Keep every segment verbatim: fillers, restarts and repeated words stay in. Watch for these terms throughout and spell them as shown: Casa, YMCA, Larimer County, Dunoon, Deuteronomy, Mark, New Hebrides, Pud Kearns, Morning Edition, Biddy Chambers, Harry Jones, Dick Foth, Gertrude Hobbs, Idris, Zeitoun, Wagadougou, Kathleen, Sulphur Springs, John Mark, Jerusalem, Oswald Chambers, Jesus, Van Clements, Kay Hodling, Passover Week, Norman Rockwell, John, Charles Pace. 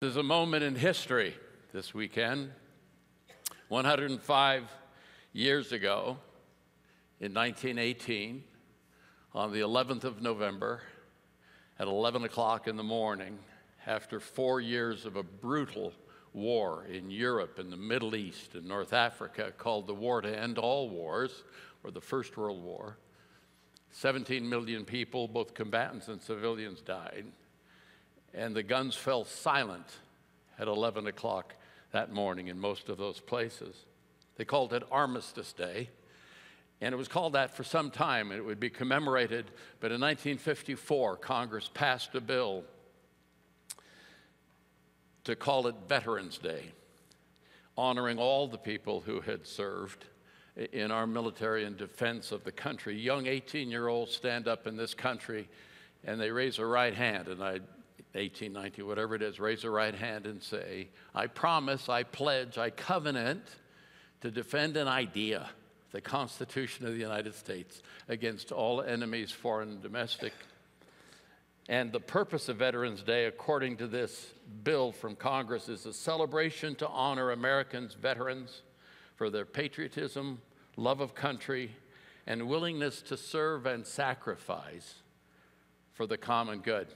There's a moment in history this weekend. one hundred five years ago, in nineteen eighteen, on the eleventh of November, at eleven o'clock in the morning, after four years of a brutal war in Europe, in the Middle East, and North Africa, called the War to End All Wars, or the First World War, seventeen million people, both combatants and civilians, died. And the guns fell silent at eleven o'clock that morning in most of those places. They called it Armistice Day, and it was called that for some time, and it would be commemorated. But in nineteen fifty-four, Congress passed a bill to call it Veterans Day, honoring all the people who had served in our military and defense of the country. Young eighteen-year-olds stand up in this country, and they raise a right hand, and I eighteen, nineteen, whatever it is, raise a right hand and say, I promise, I pledge, I covenant to defend an idea, the Constitution of the United States, against all enemies, foreign and domestic. And the purpose of Veterans Day, according to this bill from Congress, is a celebration to honor Americans' veterans for their patriotism, love of country, and willingness to serve and sacrifice for the common good.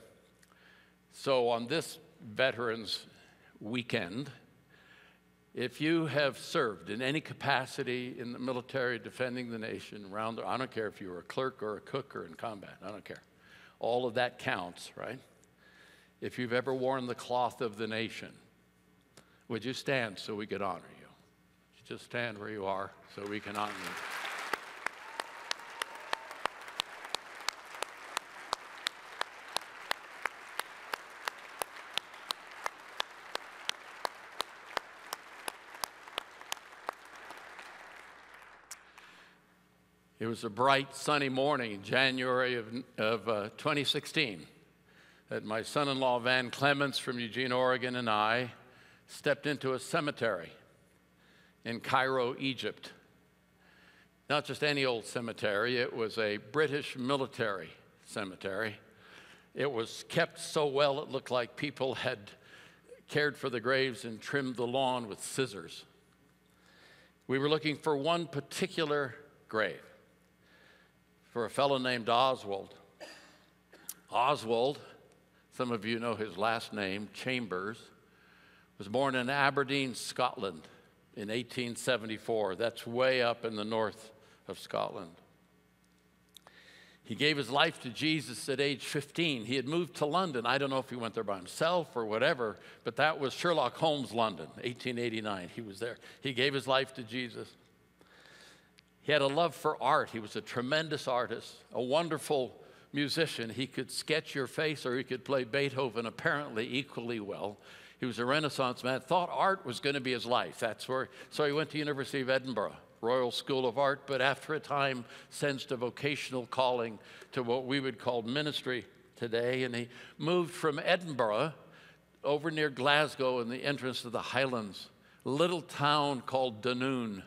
So on this Veterans Weekend, if you have served in any capacity in the military defending the nation, around, I don't care if you were a clerk or a cook or in combat, I don't care. All of that counts, right? If you've ever worn the cloth of the nation, would you stand so we could honor you? Just stand where you are so we can honor you. It was a bright, sunny morning in January of, of uh, twenty sixteen that my son-in-law, Van Clements, from Eugene, Oregon, and I stepped into a cemetery in Cairo, Egypt. Not just any old cemetery, it was a British military cemetery. It was kept so well it looked like people had cared for the graves and trimmed the lawn with scissors. We were looking for one particular grave, for a fellow named Oswald. Oswald, some of you know his last name, Chambers, was born in Aberdeen, Scotland in eighteen seventy-four. That's way up in the north of Scotland. He gave his life to Jesus at age fifteen. He had moved to London. I don't know if he went there by himself or whatever, but that was Sherlock Holmes, London, eighteen eighty-nine. He was there. He gave his life to Jesus. He had a love for art. He was a tremendous artist, a wonderful musician. He could sketch your face or he could play Beethoven apparently equally well. He was a Renaissance man, thought art was going to be his life. That's where, so he went to University of Edinburgh, Royal School of Art, but after a time sensed a vocational calling to what we would call ministry today. And he moved from Edinburgh over near Glasgow in the entrance of the Highlands, a little town called Dunoon.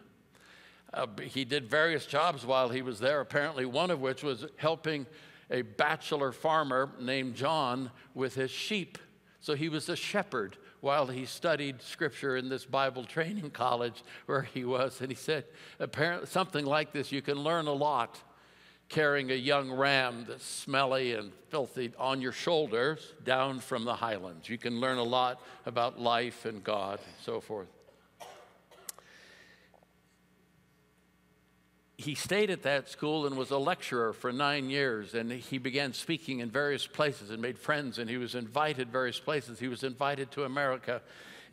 Uh, he did various jobs while he was there, apparently one of which was helping a bachelor farmer named John with his sheep. So he was a shepherd while he studied scripture in this Bible training college where he was. And he said, apparently something like this, you can learn a lot carrying a young ram that's smelly and filthy on your shoulders down from the Highlands. You can learn a lot about life and God and so forth. He stayed at that school and was a lecturer for nine years, and he began speaking in various places and made friends, and he was invited various places. He was invited to America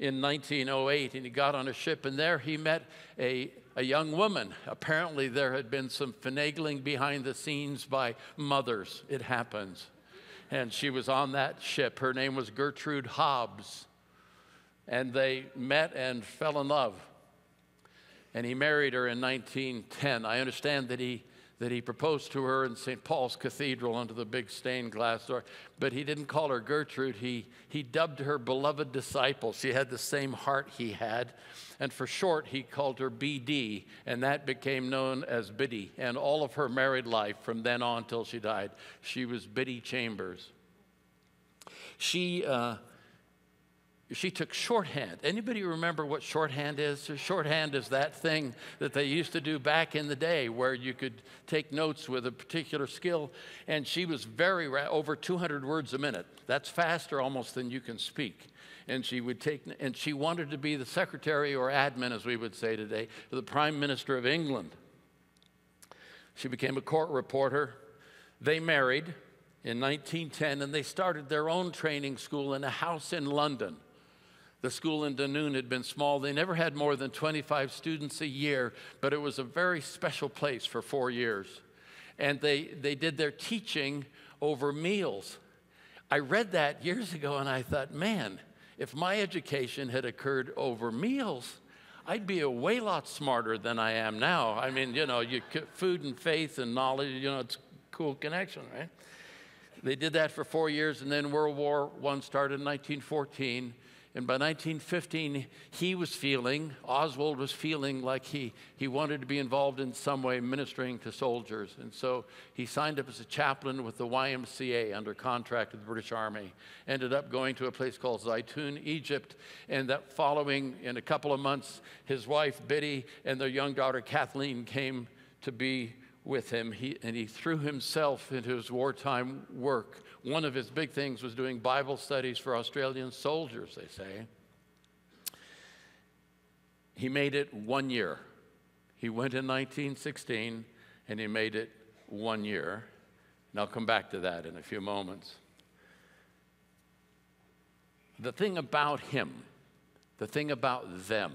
in nineteen oh eight, and he got on a ship, and there he met a, a young woman. Apparently there had been some finagling behind the scenes by mothers. It happens. And she was on that ship. Her name was Gertrude Hobbs, and they met and fell in love. And he married her in nineteen ten. I understand that he, that he proposed to her in Saint Paul's Cathedral under the big stained glass door, but he didn't call her Gertrude. He, he dubbed her beloved disciple. She had the same heart he had. And for short, he called her B D, and that became known as Biddy. And all of her married life from then on till she died, she was Biddy Chambers. She uh, she took shorthand. Anybody remember what shorthand is? Shorthand is that thing that they used to do back in the day where you could take notes with a particular skill. And she was very, over two hundred words a minute. That's faster almost than you can speak. And she would take, and she wanted to be the secretary or admin, as we would say today, for the Prime Minister of England. She became a court reporter. They married in nineteen ten, and they started their own training school in a house in London. The school in Dunoon had been small. They never had more than twenty-five students a year, but it was a very special place for four years. And they, they did their teaching over meals. I read that years ago, and I thought, man, if my education had occurred over meals, I'd be a way lot smarter than I am now. I mean, you know, you, food and faith and knowledge, you know, it's a cool connection, right? They did that for four years, and then World War One started in nineteen fourteen. And by nineteen fifteen, he was feeling, Oswald was feeling like he, he wanted to be involved in some way ministering to soldiers. And so he signed up as a chaplain with the Y M C A under contract with the British Army. Ended up going to a place called Zeitoun, Egypt. And that following, in a couple of months, his wife, Biddy, and their young daughter, Kathleen, came to be with him. He, and he threw himself into his wartime work. One of his big things was doing Bible studies for Australian soldiers, they say. He made it one year. He went in nineteen sixteen, and he made it one year. And I'll come back to that in a few moments. The thing about him, the thing about them,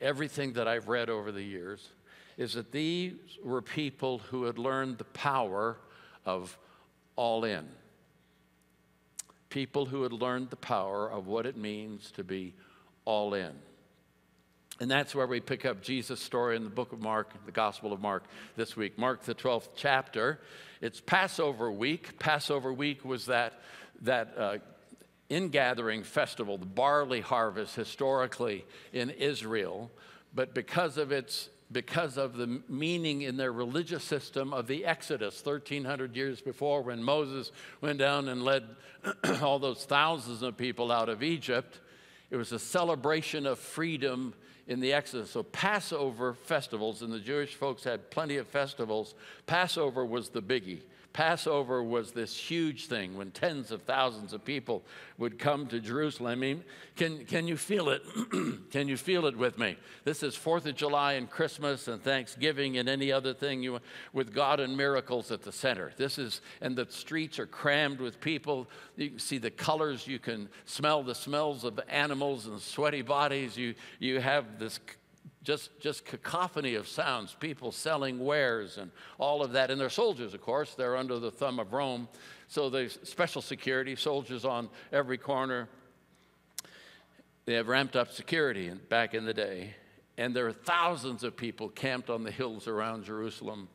everything that I've read over the years, is that these were people who had learned the power of all in. People who had learned the power of what it means to be all in. And that's where we pick up Jesus' story in the book of Mark, the Gospel of Mark this week. Mark, the twelfth chapter. It's Passover week. Passover week was that, that uh, ingathering festival, the barley harvest historically in Israel. But because of its because of the meaning in their religious system of the Exodus thirteen hundred years before, when Moses went down and led all those thousands of people out of Egypt, it was a celebration of freedom in the Exodus. So Passover festivals, and the Jewish folks had plenty of festivals. Passover was the biggie. Passover was this huge thing when tens of thousands of people would come to Jerusalem. I mean, can, can you feel it? Can you feel it with me? This is fourth of July and Christmas and Thanksgiving and any other thing you, with God and miracles at the center. This is, and the streets are crammed with people. You can see the colors. You can smell the smells of animals and sweaty bodies. You, you have this Just, just cacophony of sounds, people selling wares and all of that. And they're soldiers, of course. They're under the thumb of Rome. So there's special security, soldiers on every corner. They have ramped up security in, back in the day. And there are thousands of people camped on the hills around Jerusalem.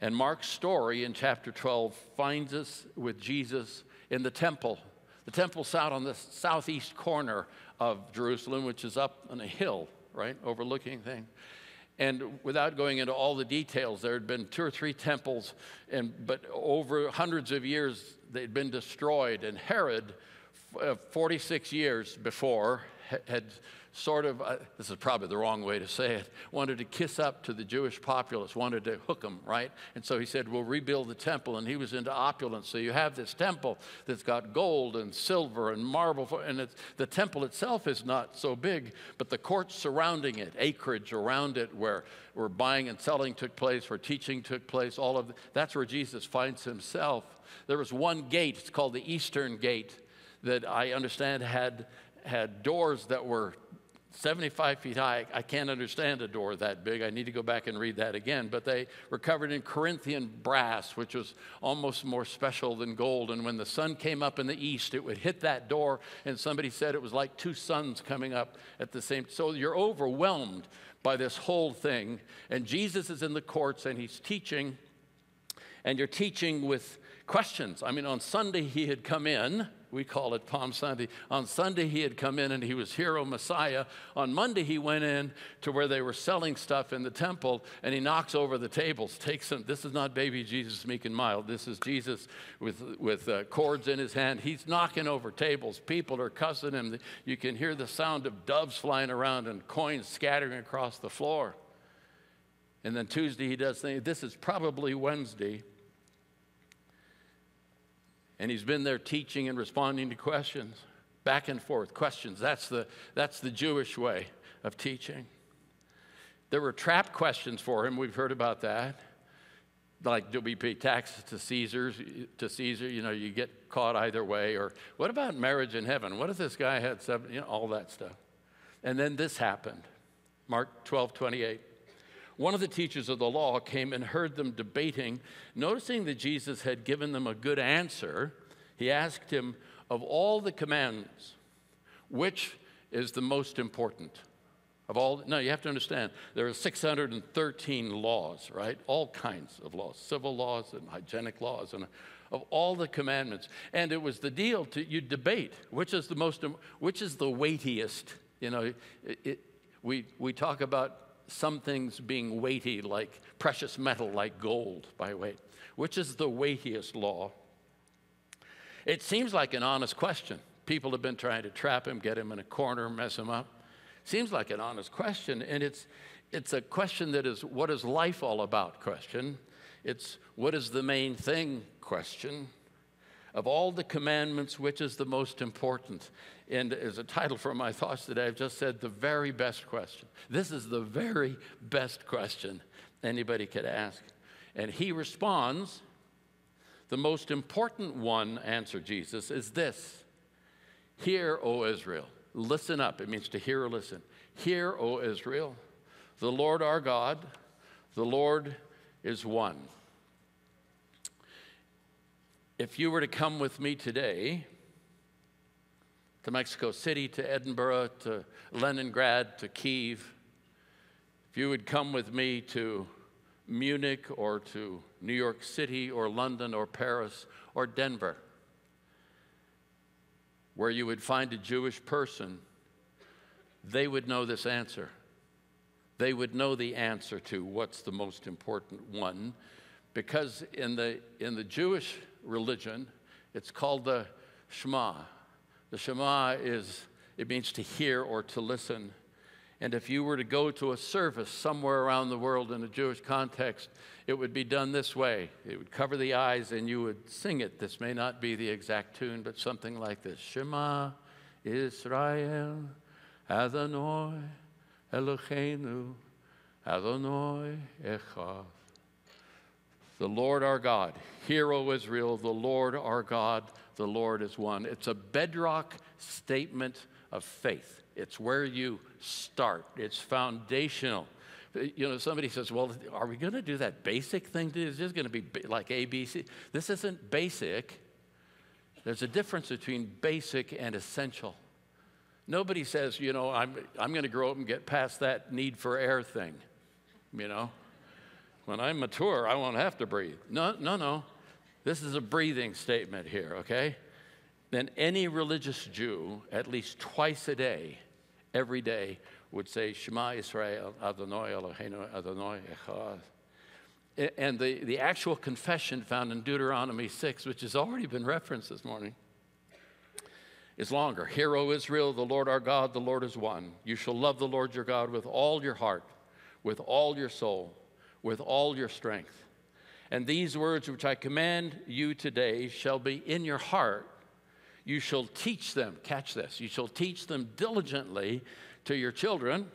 And Mark's story in chapter twelve finds us with Jesus in the temple. The temple's out on the southeast corner of Jerusalem, which is up on a hill, right, overlooking thing. And without going into all the details, there had been two or three temples, and but over hundreds of years, they'd been destroyed. And Herod, uh, forty-six years before, had sort of, uh, this is probably the wrong way to say it, wanted to kiss up to the Jewish populace, wanted to hook them, right? And so he said, we'll rebuild the temple, and he was into opulence. So you have this temple that's got gold and silver and marble, and it's, the temple itself is not so big, but the courts surrounding it, acreage around it where, where buying and selling took place, where teaching took place, all of the, that's where Jesus finds himself. There was one gate, it's called the Eastern Gate, that I understand had had doors that were seventy-five feet high. I can't understand a door that big. I need to go back and read that again. But they were covered in Corinthian brass, which was almost more special than gold. And when the sun came up in the east, it would hit that door. And somebody said it was like two suns coming up at the same time. So you're overwhelmed by this whole thing. And Jesus is in the courts, and he's teaching. And you're teaching with questions. I mean, on Sunday, he had come in we call it Palm Sunday. On Sunday, he had come in and he was hero Messiah. On Monday, he went in to where they were selling stuff in the temple, and he knocks over the tables, takes them. This is not baby Jesus, meek and mild. This is Jesus with, with uh, cords in his hand. He's knocking over tables. People are cussing him. You can hear the sound of doves flying around and coins scattering across the floor. And then Tuesday, he does things. This is probably Wednesday. And he's been there teaching and responding to questions, back and forth, questions. That's the, that's the Jewish way of teaching. There were trap questions for him. We've heard about that. Like, do we pay taxes to Caesar's, to Caesar? You know, you get caught either way. Or what about marriage in heaven? What if this guy had seven, you know, all that stuff. And then this happened, Mark twelve twenty-eight. One of the teachers of the law came and heard them debating. Noticing that Jesus had given them a good answer, he asked him, of all the commandments, which is the most important? Of all, no, you have to understand, there are six hundred thirteen laws, right? All kinds of laws, civil laws and hygienic laws, and of all the commandments. And it was the deal to, you debate, which is the most, which is the weightiest? You know, it, it, we, we talk about some things being weighty, like precious metal, like gold by weight. Which is the weightiest law? It seems like an honest question. People have been trying to trap him, get him in a corner, mess him up. Seems like an honest question, and it's, it's a question that is, what is life all about question. It's, what is the main thing question. Of all the commandments, which is the most important? And as a title for my thoughts today, I've just said the very best question. This is the very best question anybody could ask. And he responds, the most important one, answered Jesus, is this. Hear, O Israel. Listen up. It means to hear or listen. Hear, O Israel, the Lord our God, the Lord is one. If you were to come with me today to Mexico City, to Edinburgh, to Leningrad, to Kyiv, if you would come with me to Munich or to New York City or London or Paris or Denver, where you would find a Jewish person, they would know this answer. They would know the answer to what's the most important one, because in the, in the Jewish religion, it's called the Shema. The Shema is, it means to hear or to listen. And if you were to go to a service somewhere around the world in a Jewish context, it would be done this way. It would cover the eyes and you would sing it. This may not be the exact tune, but something like this. Shema Israel Adonai Eloheinu Adonai Echad. The Lord our God, hear, O Israel, the Lord our God, the Lord is one. It's a bedrock statement of faith. It's where you start. It's foundational. You know, somebody says, well, are we going to do that basic thing? Is this going to be like A B C? This isn't basic. There's a difference between basic and essential. Nobody says, you know, I'm, I'm going to grow up and get past that need for air thing, you know. When I'm mature, I won't have to breathe. No, no, no. This is a breathing statement here, okay? Then any religious Jew, at least twice a day, every day, would say, Shema Israel Adonai Eloheinu Adonai Echad. And the, the actual confession found in Deuteronomy six, which has already been referenced this morning, is longer. Hear, O Israel, the Lord our God, the Lord is one. You shall love the Lord your God with all your heart, with all your soul, with all your strength. And these words which I command you today shall be in your heart. You shall teach them, catch this, you shall teach them diligently to your children.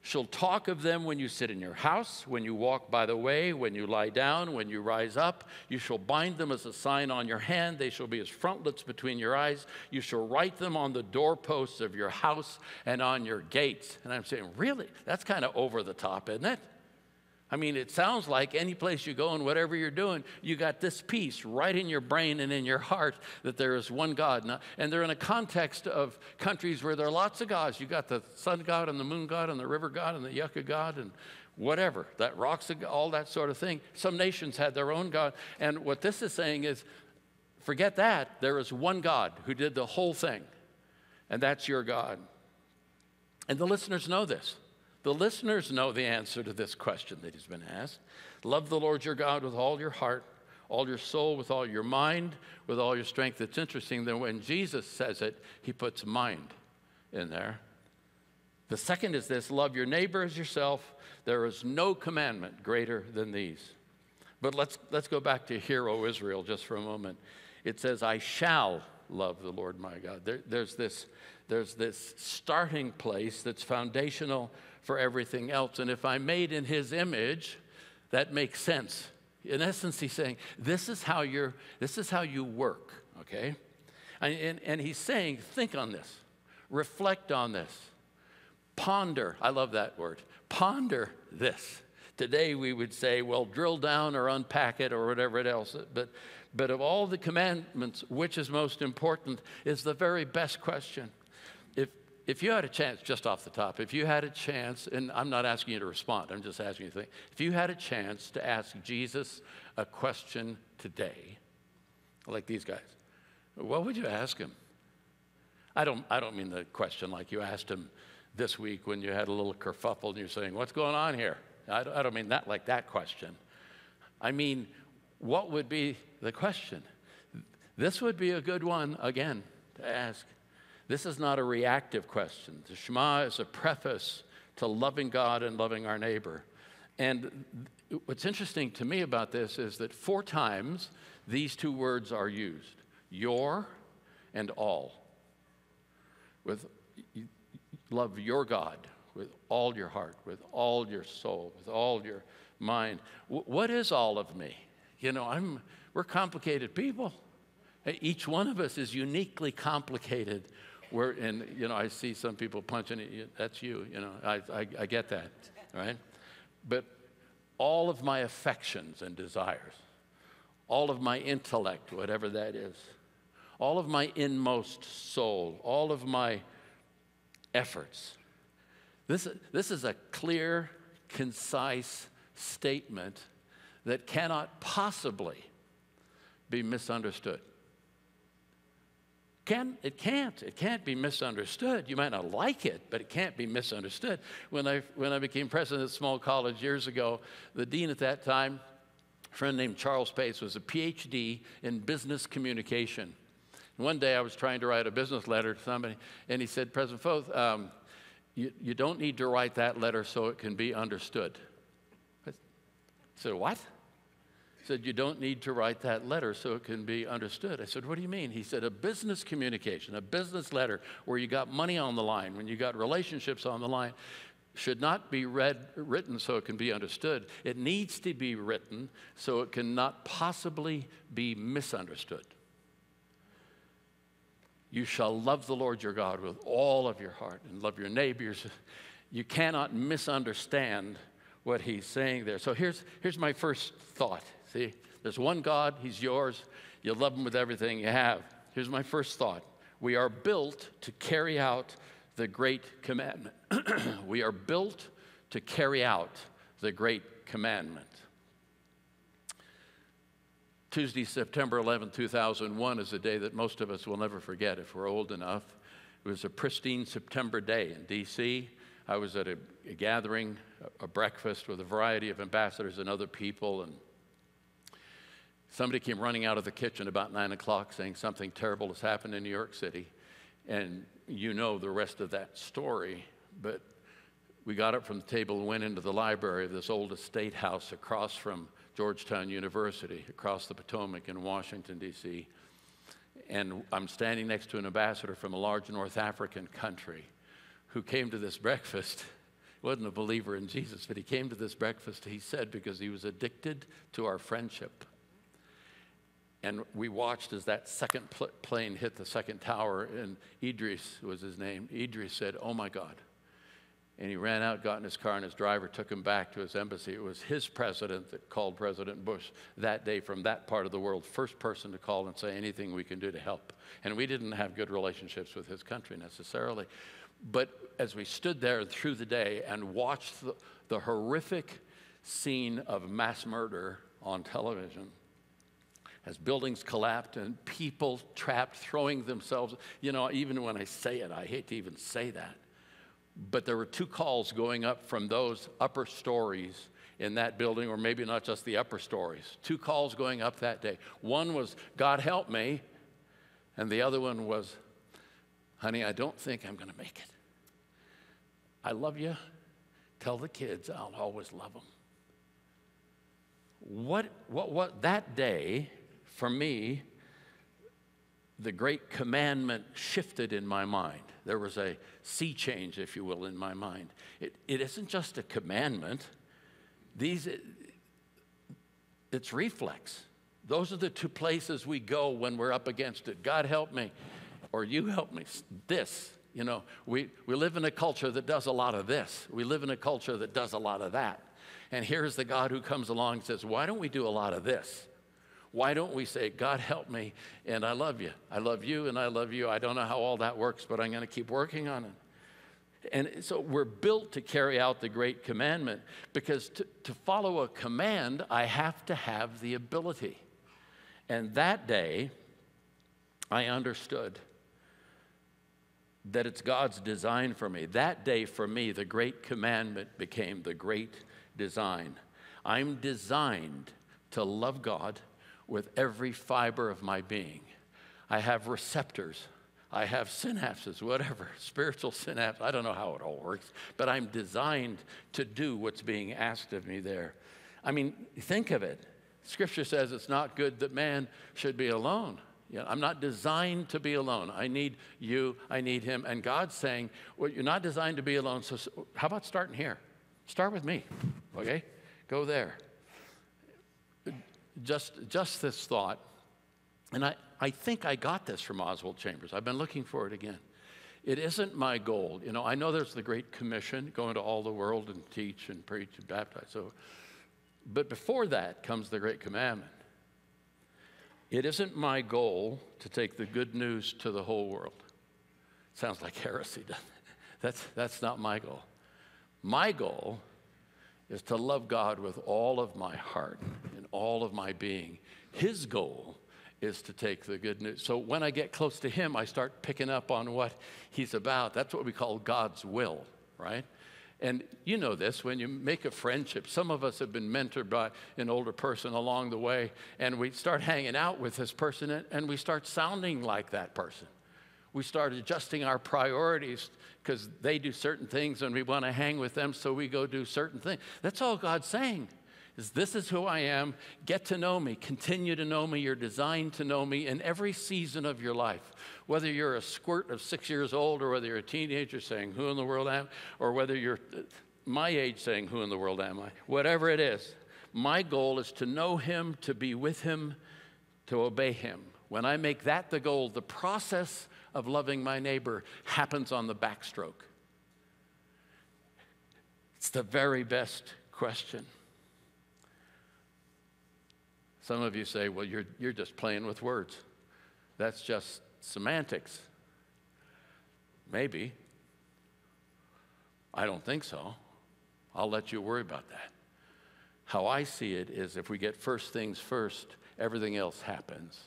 Shall talk of them when you sit in your house, when you walk by the way, when you lie down, when you rise up. You shall bind them as a sign on your hand. They shall be as frontlets between your eyes. You shall write them on the doorposts of your house and on your gates. And I'm saying, really? That's kind of over the top, isn't it? I mean, it sounds like any place you go and whatever you're doing, you got this piece right in your brain and in your heart that there is one God. And they're in a context of countries where there are lots of gods. You got the sun god and the moon god and the river god and the yucca god and whatever, that rocks, all that sort of thing. Some nations had their own god. And what this is saying is Forget that. There is one God who did the whole thing, and that's your God. And the listeners know this. The listeners know the answer to this question that has been asked. Love the Lord your God with all your heart, all your soul, with all your mind, with all your strength. It's interesting that when Jesus says it, he puts mind in there. The second is this: love your neighbor as yourself. There is no commandment greater than these. But let's, let's go back to hear, O Israel, just for a moment. It says, I shall love the Lord my God. There, there's, this, there's this starting place that's foundational for everything else. And if I'm made in his image, that makes sense. In essence, he's saying, this is how, you're, this is how you work, okay? And, and, and he's saying, think on this. Reflect on this. Ponder. I love that word. Ponder this. Today we would say, well, drill down or unpack it or whatever it else. But, but of all the commandments, which is most important is the very best question. If, if you had a chance, just off the top, if you had a chance, and I'm not asking you to respond, I'm just asking you to think. If you had a chance to ask Jesus a question today, like these guys, what would you ask him? I don't, I don't mean the question like you asked him this week when you had a little kerfuffle and you're saying, what's going on here? I don't mean that like that question. I mean, what would be the question? This would be a good one, again, to ask. This is not a reactive question. The Shema is a preface to loving God and loving our neighbor. And what's interesting to me about this is that four times these two words are used, your and all. With love your God with all your heart, with all your soul, with all your mind. W what is all of me? You know, I'm, we're complicated people. Each one of us is uniquely complicated. We're in, you know, I see some people punching at you. That's you, you know, I, I, I get that, right? But all of my affections and desires, all of my intellect, whatever that is, all of my inmost soul, all of my efforts. This, this is a clear, concise statement that cannot possibly be misunderstood. Can, it can't. It can't be misunderstood. You might not like it, but it can't be misunderstood. When I, when I became president of small college years ago, the dean at that time, a friend named Charles Pace, was a P H D in business communication. And one day I was trying to write a business letter to somebody, and he said, President Foth, um, You, you don't need to write that letter so it can be understood. I said, what? He said, you don't need to write that letter so it can be understood. I said, what do you mean? He said, a business communication, a business letter where you got money on the line, when you got relationships on the line, should not be read, written so it can be understood. It needs to be written so it cannot possibly be misunderstood. You shall love the Lord your God with all of your heart and love your neighbors. You cannot misunderstand what he's saying there. So here's, here's my first thought. See, there's one God, he's yours. You love him with everything you have. Here's my first thought. We are built to carry out the great commandment. We are built to carry out the great commandment. Tuesday, September eleventh, two thousand one is a day that most of us will never forget if we're old enough. It was a pristine September day in D C I was at a, a gathering, a, a breakfast with a variety of ambassadors and other people, and somebody came running out of the kitchen about nine o'clock saying something terrible has happened in New York City, and you know the rest of that story, but we got up from the table and went into the library of this old estate house across from Georgetown University, across the Potomac in Washington, D C And I'm standing next to an ambassador from a large North African country who came to this breakfast. He wasn't a believer in Jesus, but he came to this breakfast, he said, because he was addicted to our friendship. And we watched as that second pl plane hit the second tower, and Idris was his name. Idris said, oh my God. And he ran out, got in his car, and his driver took him back to his embassy. It was his president that called President Bush that day from that part of the world, first person to call and say anything we can do to help. And we didn't have good relationships with his country necessarily. But as we stood there through the day and watched the, the horrific scene of mass murder on television, as buildings collapsed and people trapped, throwing themselves. You know, even when I say it, I hate to even say that. But there were two calls going up from those upper stories in that building, or maybe not just the upper stories. Two calls going up that day. One was, God help me. And the other one was, honey, I don't think I'm going to make it. I love you. Tell the kids I'll always love them. What, what, what, that day, for me, the great commandment shifted in my mind. There was a sea change, if you will, in my mind. It, it isn't just a commandment. These, it, it's reflex. Those are the two places we go when we're up against it. God help me, or you help me. This, you know, we, we live in a culture that does a lot of this. We live in a culture that does a lot of that. And here's the God who comes along and says, why don't we do a lot of this? Why don't we say, God help me, and I love you. I love you, and I love you. I don't know how all that works, but I'm going to keep working on it. And so we're built to carry out the great commandment, because to, to follow a command, I have to have the ability. And that day, I understood that it's God's design for me. That day, for me, the great commandment became the great design. I'm designed to love God with every fiber of my being. I have receptors, I have synapses, whatever, spiritual synapse, I don't know how it all works, but I'm designed to do what's being asked of me there. I mean, think of it. Scripture says it's not good that man should be alone. You know, I'm not designed to be alone. I need you, I need him, and God's saying, well, you're not designed to be alone, so how about starting here? Start with me, okay? Go there. Just, just this thought, and I, I think I got this from Oswald Chambers. I've been looking for it again. It isn't my goal. You know, I know there's the Great Commission, go into all the world and teach and preach and baptize. So, but before that comes the Great Commandment. It isn't my goal to take the good news to the whole world. Sounds like heresy, doesn't it? That's, that's not my goal. My goal is to love God with all of my heart and all of my being. His goal is to take the good news. So when I get close to him, I start picking up on what he's about. That's what we call God's will, right? And you know this, when you make a friendship, some of us have been mentored by an older person along the way, and we start hanging out with this person, and we start sounding like that person. We start adjusting our priorities because they do certain things and we want to hang with them, so we go do certain things. That's all God's saying, is this is who I am. Get to know me. Continue to know me. You're designed to know me in every season of your life, whether you're a squirt of six years old or whether you're a teenager saying, who in the world am I? Or whether you're my age saying, who in the world am I? Whatever it is, my goal is to know him, to be with him, to obey him. When I make that the goal, the process of loving my neighbor happens on the backstroke. It's the very best question. Some of you say, well, you're, you're just playing with words. That's just semantics. Maybe. I don't think so. I'll let you worry about that. How I see it is, if we get first things first, everything else happens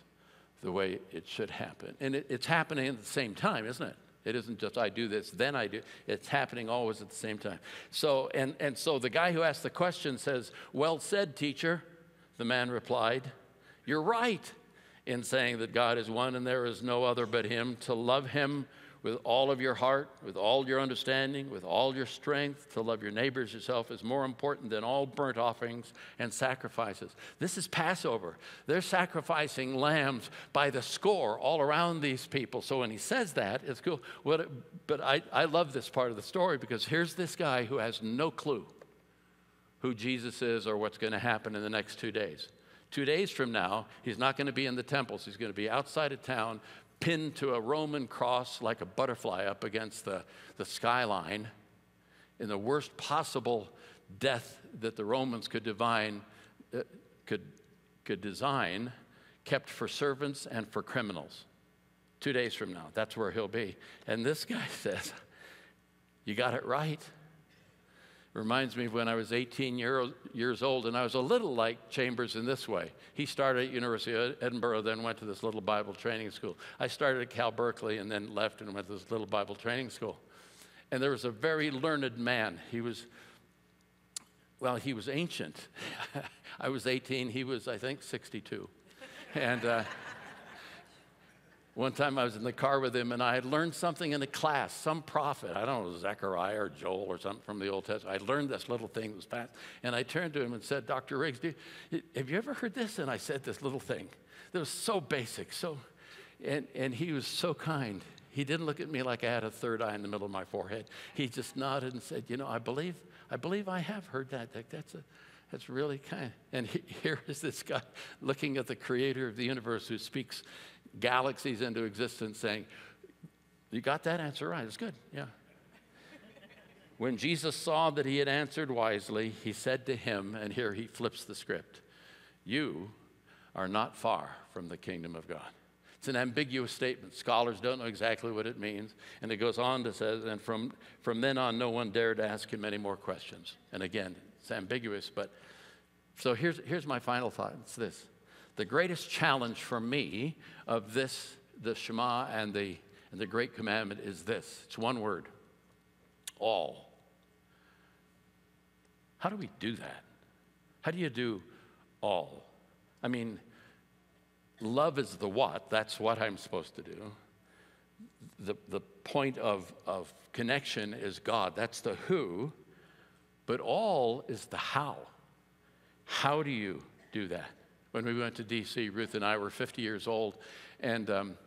the way it should happen. And it, it's happening at the same time, isn't it? It isn't just I do this, then I do. It's happening always at the same time. So, and, and so the guy who asked the question says, well said, teacher. The man replied, you're right in saying that God is one and there is no other but him. To love him with all of your heart, with all your understanding, with all your strength, to love your neighbors yourself is more important than all burnt offerings and sacrifices. This is Passover. They're sacrificing lambs by the score all around these people. So when he says that, it's cool. What, but I, I love this part of the story, because here's this guy who has no clue who Jesus is or what's going to happen in the next two days. Two days from now, he's not going to be in the temples. He's going to be outside of town, pinned to a Roman cross like a butterfly up against the, the skyline, in the worst possible death that the Romans could divine, uh, could, could design, kept for servants and for criminals. Two days from now, that's where he'll be. And this guy says, you got it right. Reminds me of when I was eighteen year, years old, and I was a little like Chambers in this way. He started at University of Edinburgh, then went to this little Bible training school. I started at Cal Berkeley and then left and went to this little Bible training school. And there was a very learned man. He was, well, he was ancient. I was eighteen. He was, I think, sixty-two. And uh, one time I was in the car with him, and I had learned something in a class, some prophet, I don't know, Zechariah or Joel or something from the Old Testament. I learned this little thing that was fast, and I turned to him and said, Doctor Riggs, do you, have you ever heard this? And I said this little thing that was so basic, so, and, and he was so kind. He didn't look at me like I had a third eye in the middle of my forehead. He just nodded and said, you know, I believe I, believe I have heard that. Like, that's a... That's really kind. And he, here is this guy looking at the creator of the universe who speaks galaxies into existence saying, you got that answer right. It's good. Yeah. When Jesus saw that he had answered wisely, he said to him, and here he flips the script, you are not far from the kingdom of God. It's an ambiguous statement. Scholars don't know exactly what it means. And it goes on to say, and from, from then on, no one dared ask him any more questions. And again, it's ambiguous, but so here's, here's my final thought. It's this. The greatest challenge for me of this, the Shema and the, and the Great Commandment is this. It's one word, all. How do we do that? How do you do all? I mean, love is the what. That's what I'm supposed to do. The, the point of, of connection is God. That's the who. But all is the how. How do you do that? When we went to D C, Ruth and I were fifty years old, and, um,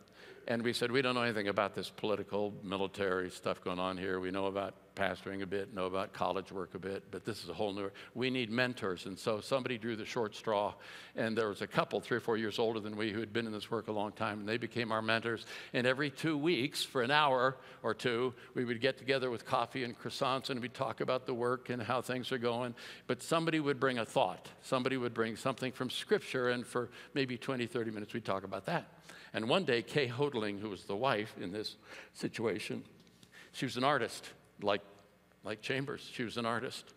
and we said, we don't know anything about this political, military stuff going on here. We know about pastoring a bit, know about college work a bit, but this is a whole new, we need mentors. And so somebody drew the short straw, and there was a couple three or four years older than we who had been in this work a long time, and they became our mentors. And every two weeks, for an hour or two, we would get together with coffee and croissants, and we'd talk about the work and how things are going. But somebody would bring a thought. Somebody would bring something from Scripture, and for maybe twenty, thirty minutes, we'd talk about that. And one day, Kay Hodling, who was the wife in this situation, she was an artist, like, like Chambers. She was an artist.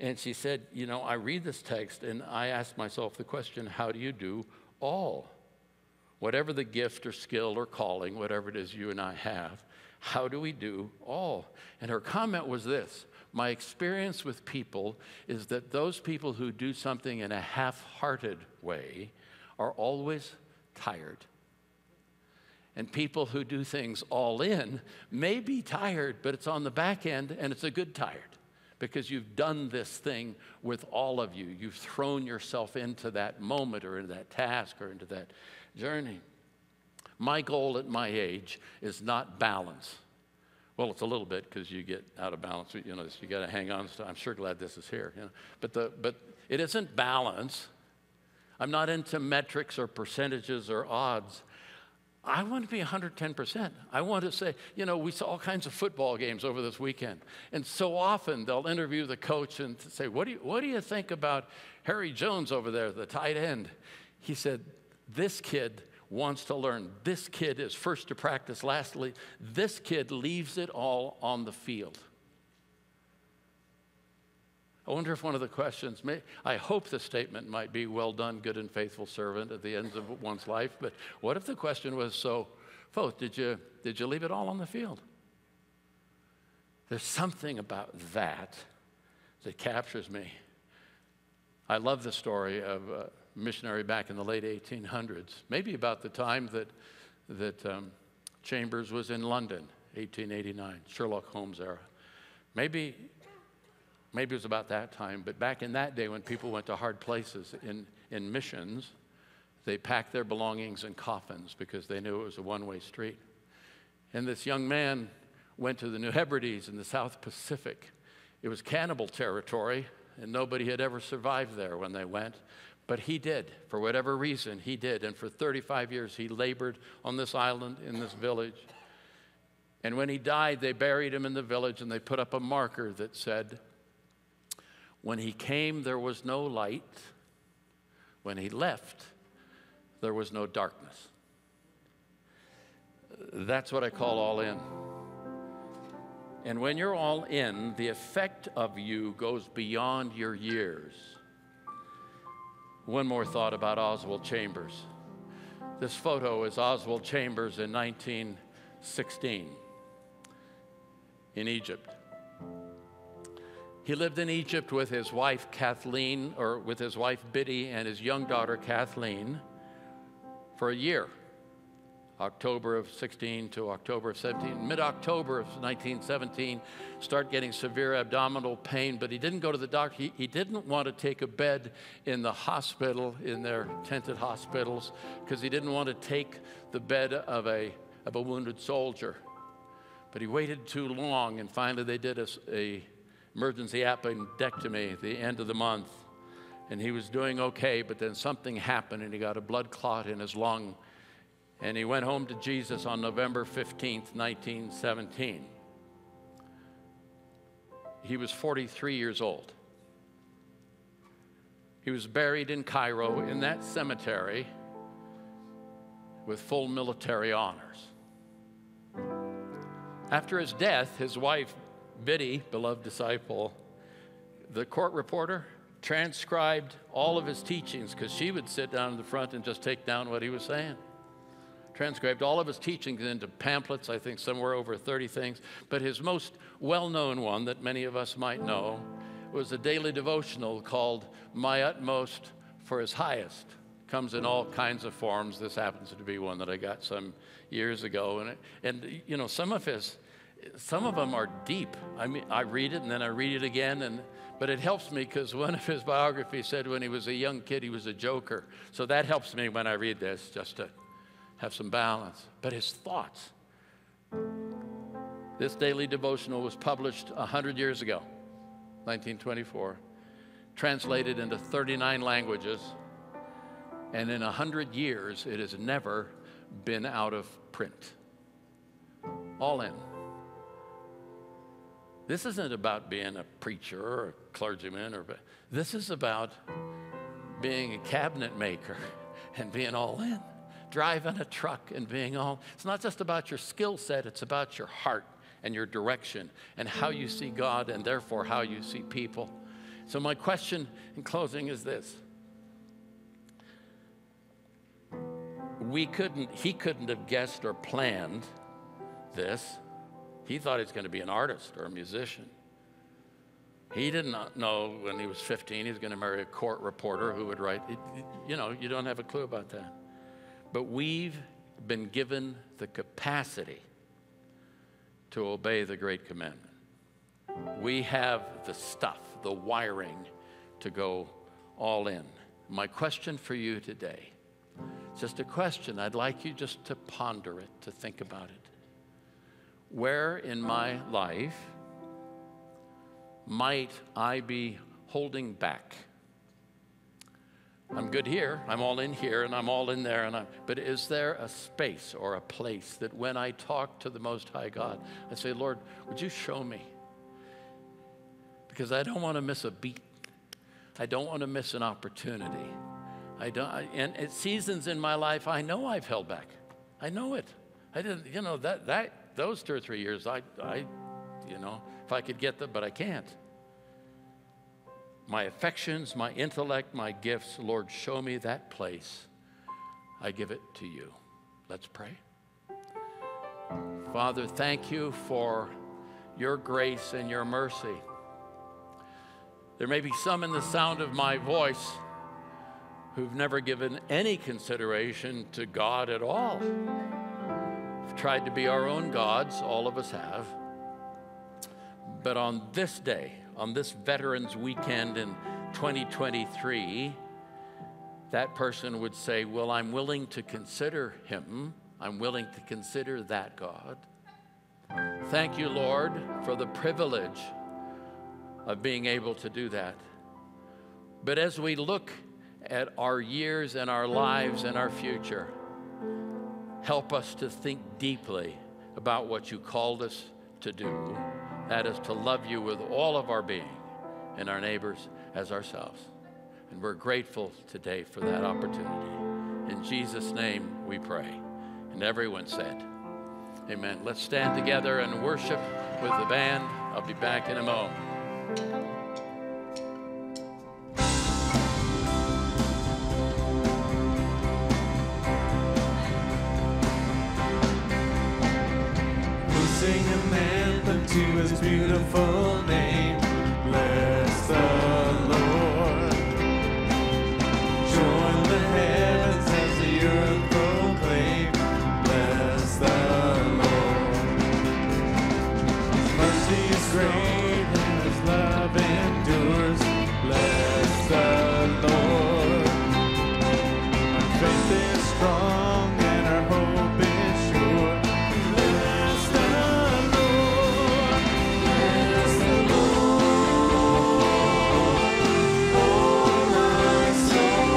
And she said, you know, I read this text, and I ask myself the question, how do you do all? Whatever the gift or skill or calling, whatever it is you and I have, how do we do all? And her comment was this, my experience with people is that those people who do something in a half-hearted way are always tired. And people who do things all in may be tired, but it's on the back end, and it's a good tired because you've done this thing with all of you. You've thrown yourself into that moment or into that task or into that journey. My goal at my age is not balance. Well, it's a little bit because you get out of balance. You know, you got to hang on. So I'm sure glad this is here. You know? But, the, but it isn't balance. I'm not into metrics or percentages or odds. I want to be one hundred ten percent. I want to say, you know, we saw all kinds of football games over this weekend. And so often they'll interview the coach and say, what do you, what do you think about Harry Jones over there, the tight end? He said, this kid wants to learn. This kid is first to practice, lastly. This kid leaves it all on the field. I wonder if one of the questions, may, I hope the statement might be, well done, good and faithful servant at the end of one's life, but what if the question was, so, folks, did you, did you leave it all on the field? There's something about that that captures me. I love the story of a missionary back in the late eighteen hundreds, maybe about the time that, that um, Chambers was in London, eighteen eighty-nine, Sherlock Holmes era. Maybe... Maybe it was about that time, but back in that day when people went to hard places in, in missions, they packed their belongings in coffins because they knew it was a one-way street. And this young man went to the New Hebrides in the South Pacific. It was cannibal territory, and nobody had ever survived there when they went. But he did, for whatever reason, he did. And for thirty-five years, he labored on this island in this village. And when he died, they buried him in the village, and they put up a marker that said, when he came, there was no light. When he left, there was no darkness. That's what I call all in. And when you're all in, the effect of you goes beyond your years. One more thought about Oswald Chambers. This photo is Oswald Chambers in nineteen sixteen in Egypt. He lived in Egypt with his wife Kathleen, or with his wife Biddy and his young daughter Kathleen, for a year. October of sixteen to October of seventeen. Mid-October of nineteen seventeen, start getting severe abdominal pain, but he didn't go to the doctor. He, he didn't want to take a bed in the hospital, in their tented hospitals, because he didn't want to take the bed of a, of a wounded soldier. But he waited too long, and finally they did a, a emergency appendectomy at the end of the month, and he was doing okay, but then something happened, and he got a blood clot in his lung. And he went home to Jesus on November fifteenth, nineteen seventeen. He was forty-three years old. He was buried in Cairo in that cemetery with full military honors. After his death, his wife, Biddy, beloved disciple, the court reporter, transcribed all of his teachings, because she would sit down in the front and just take down what he was saying. Transcribed all of his teachings into pamphlets, I think somewhere over thirty things. But his most well-known one that many of us might know was a daily devotional called My Utmost for His Highest. Comes in all kinds of forms. This happens to be one that I got some years ago. And, it, and you know, some of his, some of them are deep. I mean, I read it and then I read it again. And, but it helps me because one of his biographies said when he was a young kid, he was a joker. So that helps me when I read this, just to have some balance. But his thoughts. This daily devotional was published one hundred years ago, nineteen twenty-four, translated into thirty-nine languages, and in one hundred years, it has never been out of print. All in. This isn't about being a preacher or a clergyman, or this is about being a cabinet maker and being all in. Driving a truck and being all, it's not just about your skill set, it's about your heart and your direction and how you see God and therefore how you see people. So my question in closing is this. We couldn't, he couldn't have guessed or planned this. He thought he was going to be an artist or a musician. He did not know when he was fifteen he was going to marry a court reporter who would write, you know, you don't have a clue about that. But we've been given the capacity to obey the Great Commandment. We have the stuff, the wiring to go all in. My question for you today, just a question, I'd like you just to ponder it, to think about it. Where in my life might I be holding back? I'm good here, I'm all in here, and I'm all in there, and I'm, but is there a space or a place that when I talk to the Most High God, I say, Lord, would you show me? Because I don't want to miss a beat. I don't want to miss an opportunity. I don't, I, and at seasons in my life, I know I've held back. I know it. I didn't, you know, that, that, those two or three years, I, I, you know, if I could get them, but I can't. My affections, my intellect, my gifts, Lord, show me that place. I give it to you. Let's pray. Father, thank you for your grace and your mercy. There may be some in the sound of my voice who've never given any consideration to God at all. We've tried to be our own gods, all of us have. But on this day, on this Veterans Weekend in twenty twenty-three, that person would say, well, I'm willing to consider him. I'm willing to consider that God. Thank you, Lord, for the privilege of being able to do that. But as we look at our years and our lives and our future, help us to think deeply about what you called us to do. That is to love you with all of our being and our neighbors as ourselves. And we're grateful today for that opportunity. In Jesus' name we pray. And everyone said, Amen. Let's stand together and worship with the band. I'll be back in a moment. We'll sing an anthem to his beautiful name. Bless the Lord. Join the heavens as the earth proclaim. Bless the great, and his love endures. Bless the Lord. Our faith is strong and our hope is sure. Bless the Lord. Bless the Lord. Oh my soul. Bless the Lord. Oh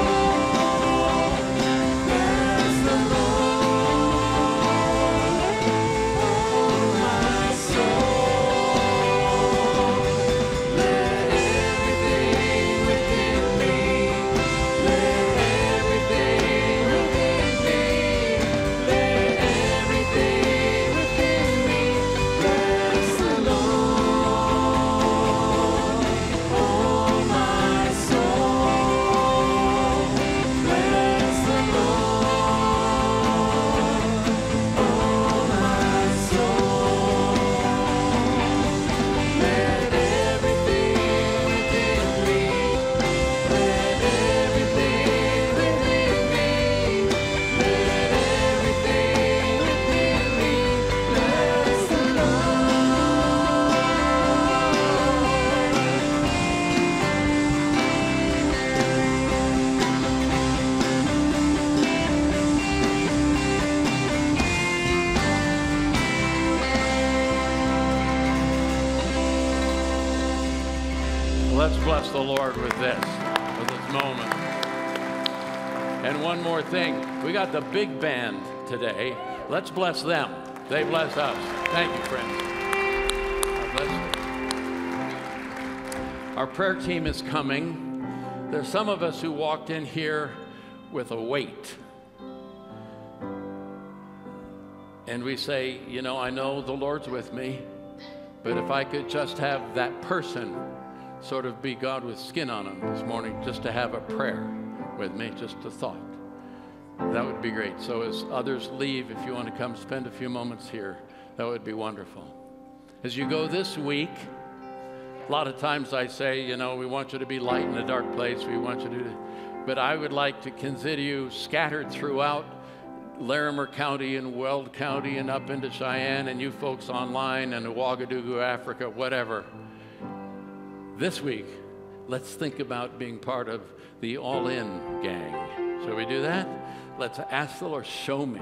my soul. Bless the Lord with this, with this moment. And one more thing, we got the big band today. Let's bless them. They bless us. Thank you, friends. God bless you. Our prayer team is coming. There's some of us who walked in here with a weight. And we say, you know, I know the Lord's with me, but if I could just have that person sort of be God with skin on him this morning, just to have a prayer with me, just a thought. That would be great. So as others leave, if you want to come spend a few moments here, that would be wonderful. As you go this week, a lot of times I say, you know, we want you to be light in a dark place. We want you to, but I would like to consider you scattered throughout Larimer County and Weld County and up into Cheyenne, and you folks online and Wagadougou, Africa, whatever. This week, let's think about being part of the all-in gang. Shall we do that? Let's ask the Lord, show me,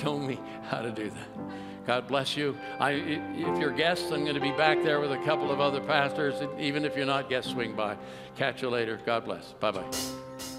show me how to do that. God bless you. I, if you're guests, I'm going to be back there with a couple of other pastors. Even if you're not guests, swing by. Catch you later. God bless. Bye-bye.